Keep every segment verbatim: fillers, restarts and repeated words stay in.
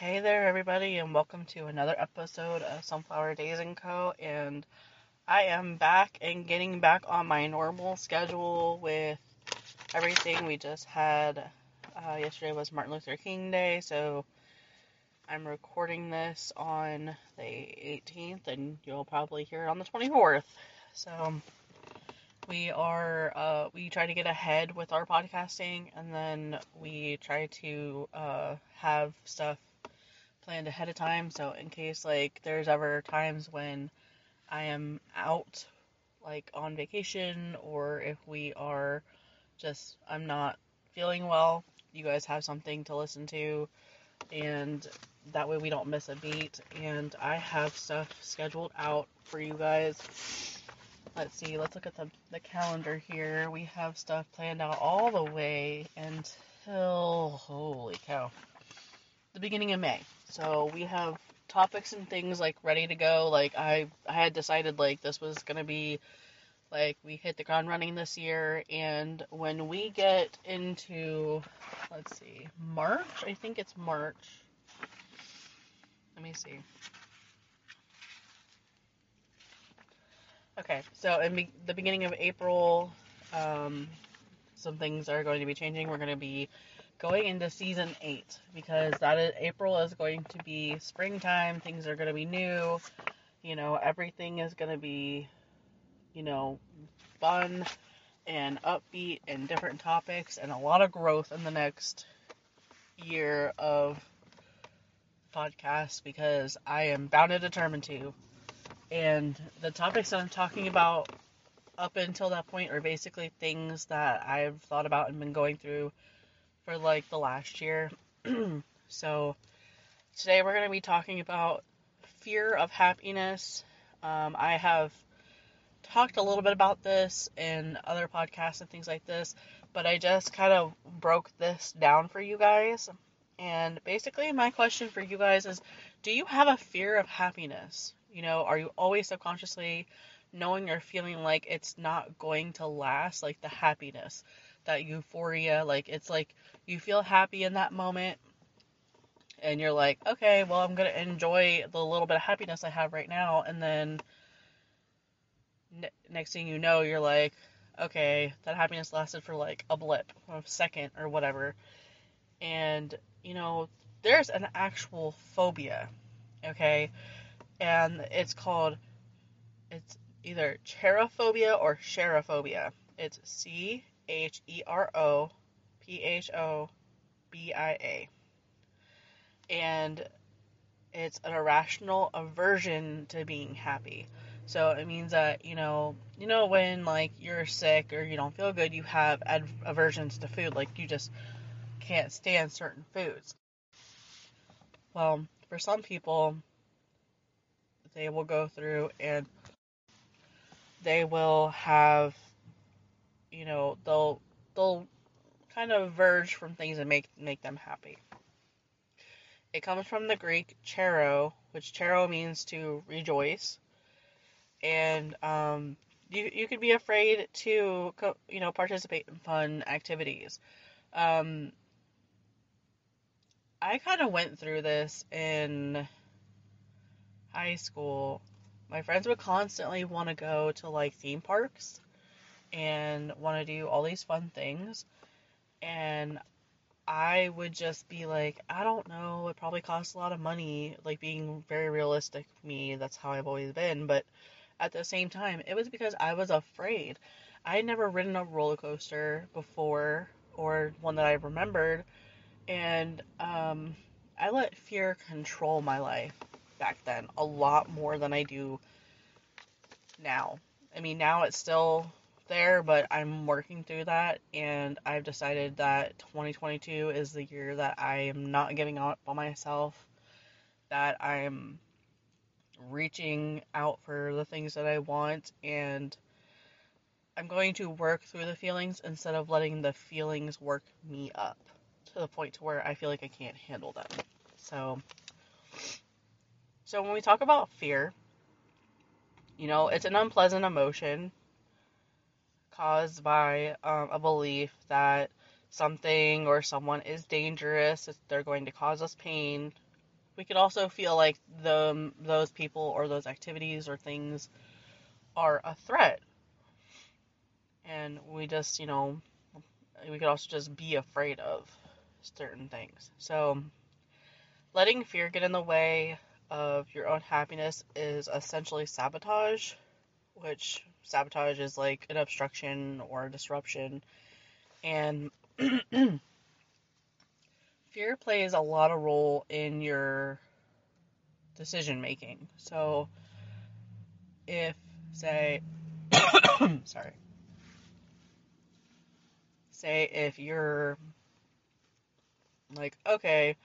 Hey there, everybody, and welcome to another episode of Sunflower Days and Co. And I am back and getting back on my normal schedule with everything we just had. Uh, yesterday was Martin Luther King Day, so I'm recording this on the eighteenth, and you'll probably hear it on the twenty-fourth. So we are, uh, we try to get ahead with our podcasting, and then we try to uh, have stuff planned ahead of time, so in case like there's ever times when I am out like on vacation, or if we are just I'm not feeling well, you guys have something to listen to, and that way we don't miss a beat. And I have stuff scheduled out for you guys. Let's see, let's look at the, the calendar here. We have stuff planned out all the way until, holy cow, the beginning of May. So we have topics and things like ready to go. Like I, I had decided like this was going to be like we hit the ground running this year. And when we get into, let's see, March, I think it's March. Let me see. Okay. So in be- the beginning of April, um, some things are going to be changing. We're going to be going into season eight, because that is, April is going to be springtime. Things are going to be new, you know, everything is going to be, you know, fun and upbeat and different topics, and a lot of growth in the next year of podcasts, because I am bound and determined to. And the topics that I'm talking about up until that point are basically things that I've thought about and been going through for like the last year. So today we're going to be talking about fear of happiness. Um, I have talked a little bit about this in other podcasts and things like this, but I just kind of broke this down for you guys. And basically my question for you guys is, do you have a fear of happiness? You know, are you always subconsciously knowing or feeling like it's not going to last, like the happiness, that euphoria, like it's like you feel happy in that moment and you're like, okay, well, I'm gonna enjoy the little bit of happiness I have right now, and then ne- next thing you know, you're like, okay, that happiness lasted for like a blip of a second or whatever. And you know, there's an actual phobia, okay, and it's called, it's either cherophobia or cherophobia. It's C H E R O P H O B I A, and it's an irrational aversion to being happy. So it means that, you know, you know when like you're sick or you don't feel good, you have ad- aversions to food, like you just can't stand certain foods. Well, for some people, they will go through and they will have, you know, they'll, they'll kind of verge from things that make, make them happy. It comes from the Greek chero, which chero means to rejoice. And, um, you, you could be afraid to, co- you know, participate in fun activities. Um, I kind of went through this in high school. My friends would constantly want to go to like theme parks and want to do all these fun things, and I would just be like, I don't know, it probably costs a lot of money, like being very realistic me, that's how I've always been. But at the same time, it was because I was afraid. I had never ridden a roller coaster before, or one that I remembered, and um, I let fear control my life back then a lot more than I do now. I mean, now it's still there, but I'm working through that, and I've decided that twenty twenty-two is the year that I am not giving up on myself, that I'm reaching out for the things that I want, and I'm going to work through the feelings instead of letting the feelings work me up to the point to where I feel like I can't handle them. So, so when we talk about fear, you know, it's an unpleasant emotion caused by um, a belief that something or someone is dangerous, they're going to cause us pain, We could also feel like the, those people or those activities or things are a threat. And we just, you know, we could also just be afraid of certain things. So letting fear get in the way of your own happiness is essentially sabotage, which sabotage is like an obstruction or a disruption. And fear plays a lot of role in your decision making. So if, say, sorry, say if you're like, okay,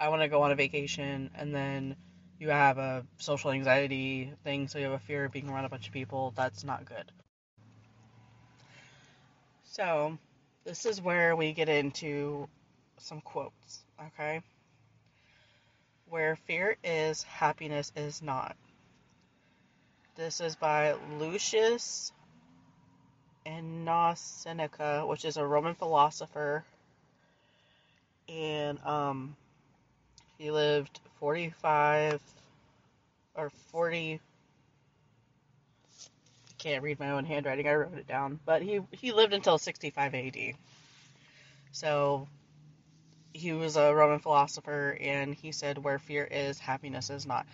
I want to go on a vacation, and then you have a social anxiety thing, so you have a fear of being around a bunch of people, that's not good. So this is where we get into some quotes, okay? Where fear is, happiness is not. This is by Lucius Annaeus Seneca, which is a Roman philosopher, and um, he lived forty-five or forty. I can't read my own handwriting. I wrote it down, but he he lived until sixty-five A D. So he was a Roman philosopher, and he said, where fear is, happiness is not.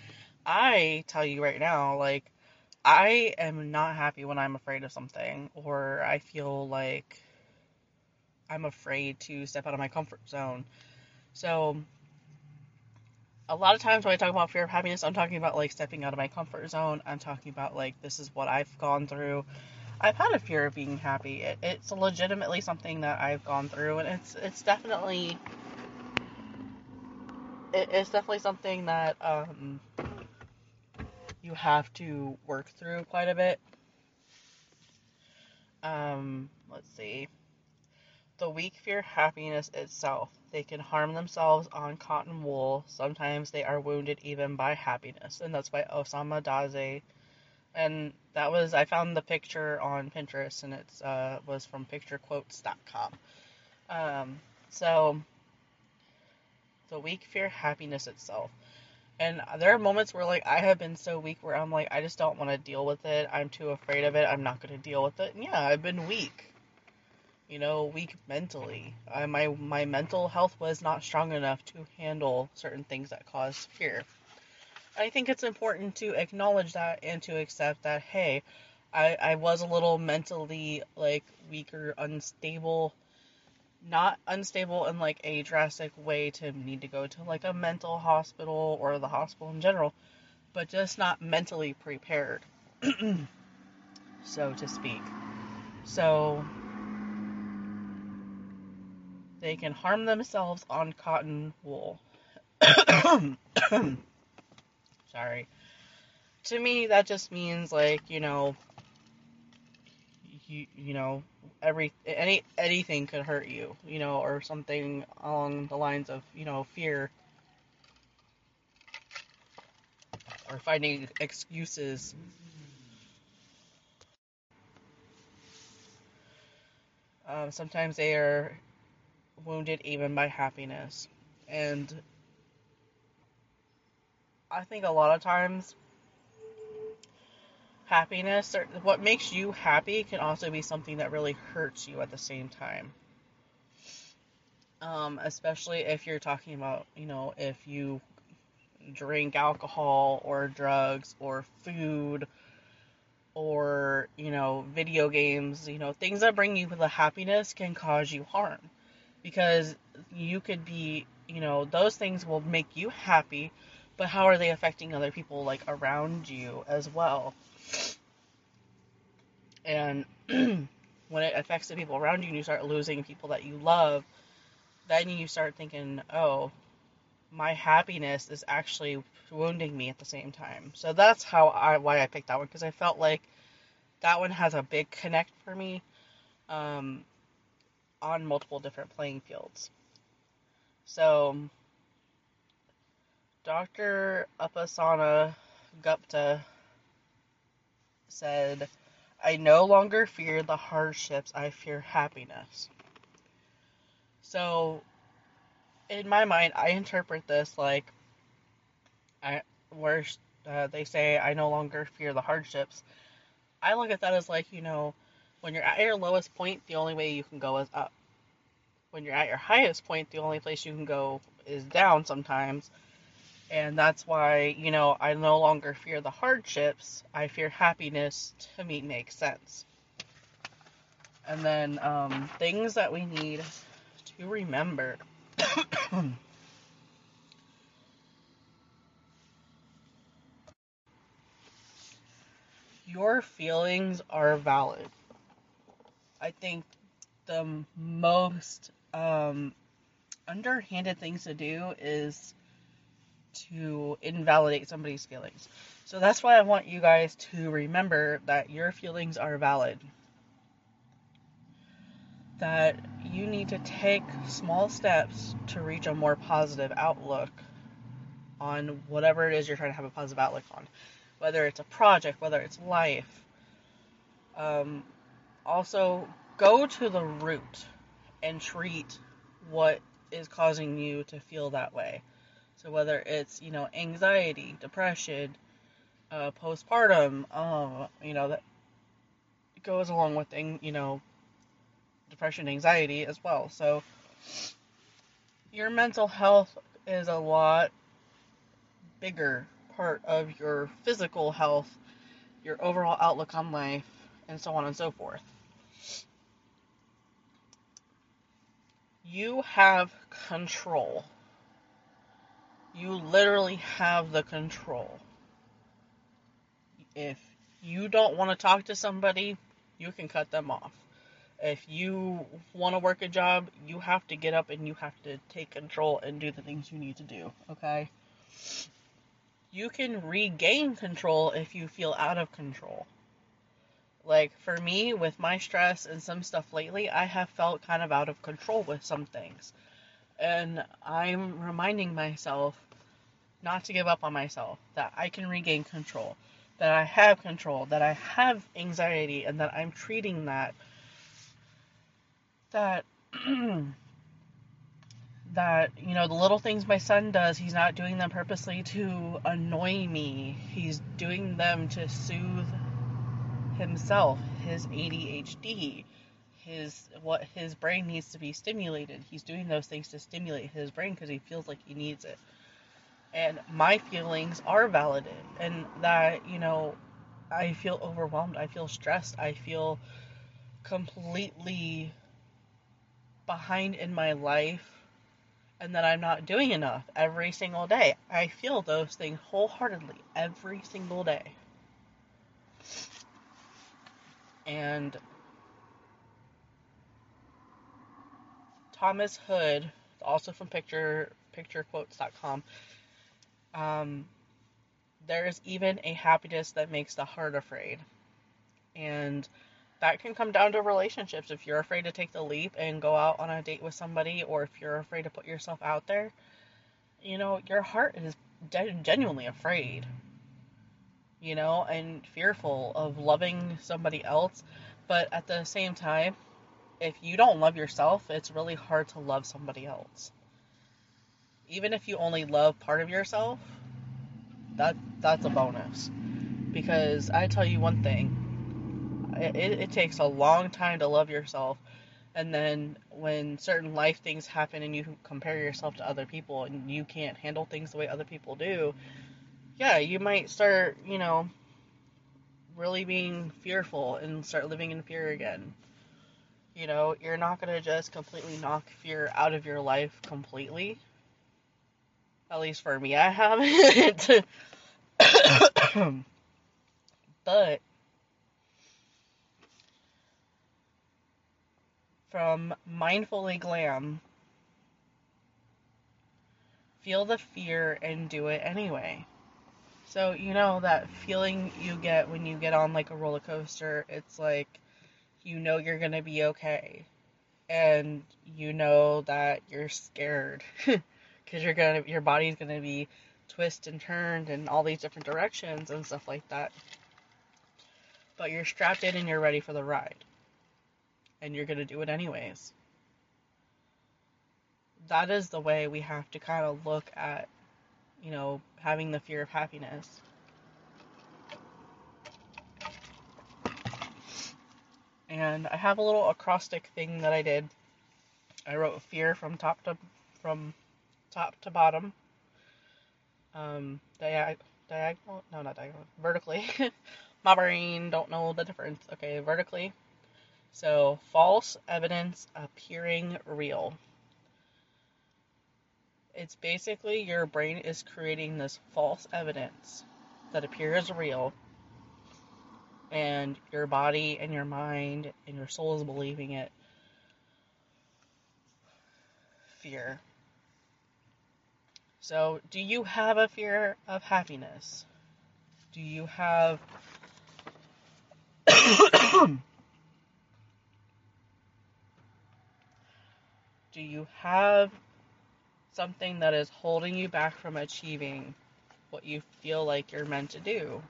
I tell you right now, like, I am not happy when I'm afraid of something, or I feel like I'm afraid to step out of my comfort zone. So a lot of times when I talk about fear of happiness, I'm talking about, like, stepping out of my comfort zone. I'm talking about, like, this is what I've gone through. I've had a fear of being happy. It, it's legitimately something that I've gone through, and it's it's definitely... It's definitely something that um, you have to work through quite a bit. Um, let's see. The weak fear happiness itself. They can harm themselves on cotton wool. Sometimes they are wounded even by happiness. And that's by Osamu Dazai. And that was, I found the picture on Pinterest, and it uh, was from picture quotes dot com. Um, so... The weak fear happiness itself. And there are moments where, like, I have been so weak where I'm like, I just don't want to deal with it. I'm too afraid of it. I'm not going to deal with it. And yeah, I've been weak. You know, weak mentally. I, my, my mental health was not strong enough to handle certain things that caused fear. I think it's important to acknowledge that and to accept that, hey, I, I was a little mentally, like, weaker, unstable. Not unstable in, like, a drastic way to need to go to, like, a mental hospital or the hospital in general, but just not mentally prepared, so to speak. So they can harm themselves on cotton wool. Sorry. To me, that just means, like, you know, you, you know, every any anything could hurt you, you know, or something along the lines of, you know, fear or finding excuses. Um, sometimes they are wounded even by happiness, and I think a lot of times happiness, or what makes you happy, can also be something that really hurts you at the same time. Um, especially if you're talking about, you know, if you drink alcohol or drugs or food or, you know, video games, you know, things that bring you the happiness can cause you harm, because you could be, you know, those things will make you happy, but how are they affecting other people, like, around you as well? And when it affects the people around you and you start losing people that you love, then you start thinking, oh, my happiness is actually wounding me at the same time. So that's how I why I picked that one, because I felt like that one has a big connect for me um, on multiple different playing fields. So Doctor Upasana Gupta said, I no longer fear the hardships, I fear happiness. So in my mind, I interpret this like at worst, uh, they say, I no longer fear the hardships. I look at that as like, you know, when you're at your lowest point, the only way you can go is up. When you're at your highest point, the only place you can go is down sometimes. And that's why, you know, I no longer fear the hardships. I fear happiness to me makes sense. And then um, things that we need to remember. Your feelings are valid. I think the most um, underhanded things to do is to invalidate somebody's feelings. So that's why I want you guys to remember that your feelings are valid. That you need to take small steps to reach a more positive outlook on whatever it is you're trying to have a positive outlook on. Whether it's a project, whether it's life. Um, also, go to the root and treat what is causing you to feel that way. So whether it's, you know, anxiety, depression, uh, postpartum, um, you know, that goes along with, you know, depression, anxiety as well. So your mental health is a lot bigger part of your physical health, your overall outlook on life, and so on and so forth. You have control. You literally have the control. If you don't want to talk to somebody, you can cut them off. If you want to work a job, you have to get up and you have to take control and do the things you need to do, okay? You can regain control if you feel out of control. Like, for me, with my stress and some stuff lately, I have felt kind of out of control with some things. And I'm reminding myself not to give up on myself, that I can regain control, that I have control, that I have anxiety, and that I'm treating that, that, that, you know, the little things my son does, he's not doing them purposely to annoy me. He's doing them to soothe himself, his A D H D. His what his brain needs to be stimulated. He's doing those things to stimulate his brain because he feels like he needs it. And my feelings are valid, and that, you know, I feel overwhelmed. I feel stressed. I feel completely behind in my life, and that I'm not doing enough every single day. I feel those things wholeheartedly every single day. And Thomas Hood, also from picture, picture quotes dot com, um, there is even a happiness that makes the heart afraid. And that can come down to relationships. If you're afraid to take the leap and go out on a date with somebody, or if you're afraid to put yourself out there, you know, your heart is gen- genuinely afraid, you know, and fearful of loving somebody else. But at the same time, if you don't love yourself, it's really hard to love somebody else. Even if you only love part of yourself, that that's a bonus. Because I tell you one thing, it, it takes a long time to love yourself. And then when certain life things happen and you compare yourself to other people and you can't handle things the way other people do, yeah, you might start, you know, really being fearful and start living in fear again. You know, you're not going to just completely knock fear out of your life completely. At least for me, I haven't. But from Mindfully Glam, feel the fear and do it anyway. So, you know, that feeling you get when you get on like a roller coaster, it's like, you know you're going to be okay, and you know that you're scared because you're going to, your body's going to be twisted and turned in all these different directions and stuff like that, but you're strapped in and you're ready for the ride, and you're going to do it anyways. That is the way we have to kind of look at you know, having the fear of happiness. And I have a little acrostic thing that I did. I wrote fear from top to from top to bottom. Um, diag diagonal? No, not diagonal. Vertically. My brain don't know the difference. Okay, vertically. So, false evidence appearing real. It's basically your brain is creating this false evidence that appears real, and your body and your mind and your soul is believing it. Fear. So, do you have a fear of happiness? Do you have... Do you have something that is holding you back from achieving what you feel like you're meant to do?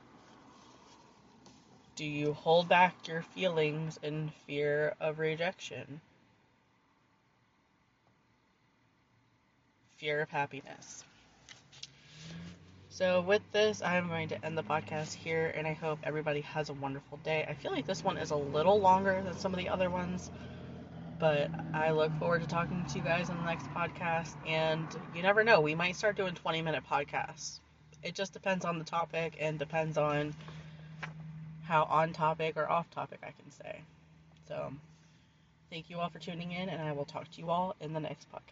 Do you hold back your feelings in fear of rejection? Fear of happiness. So with this, I'm going to end the podcast here, and I hope everybody has a wonderful day. I feel like this one is a little longer than some of the other ones, but I look forward to talking to you guys in the next podcast. And you never know, we might start doing twenty minute podcasts. It just depends on the topic and depends on how on topic or off topic I can say. So thank you all for tuning in, and I will talk to you all in the next podcast.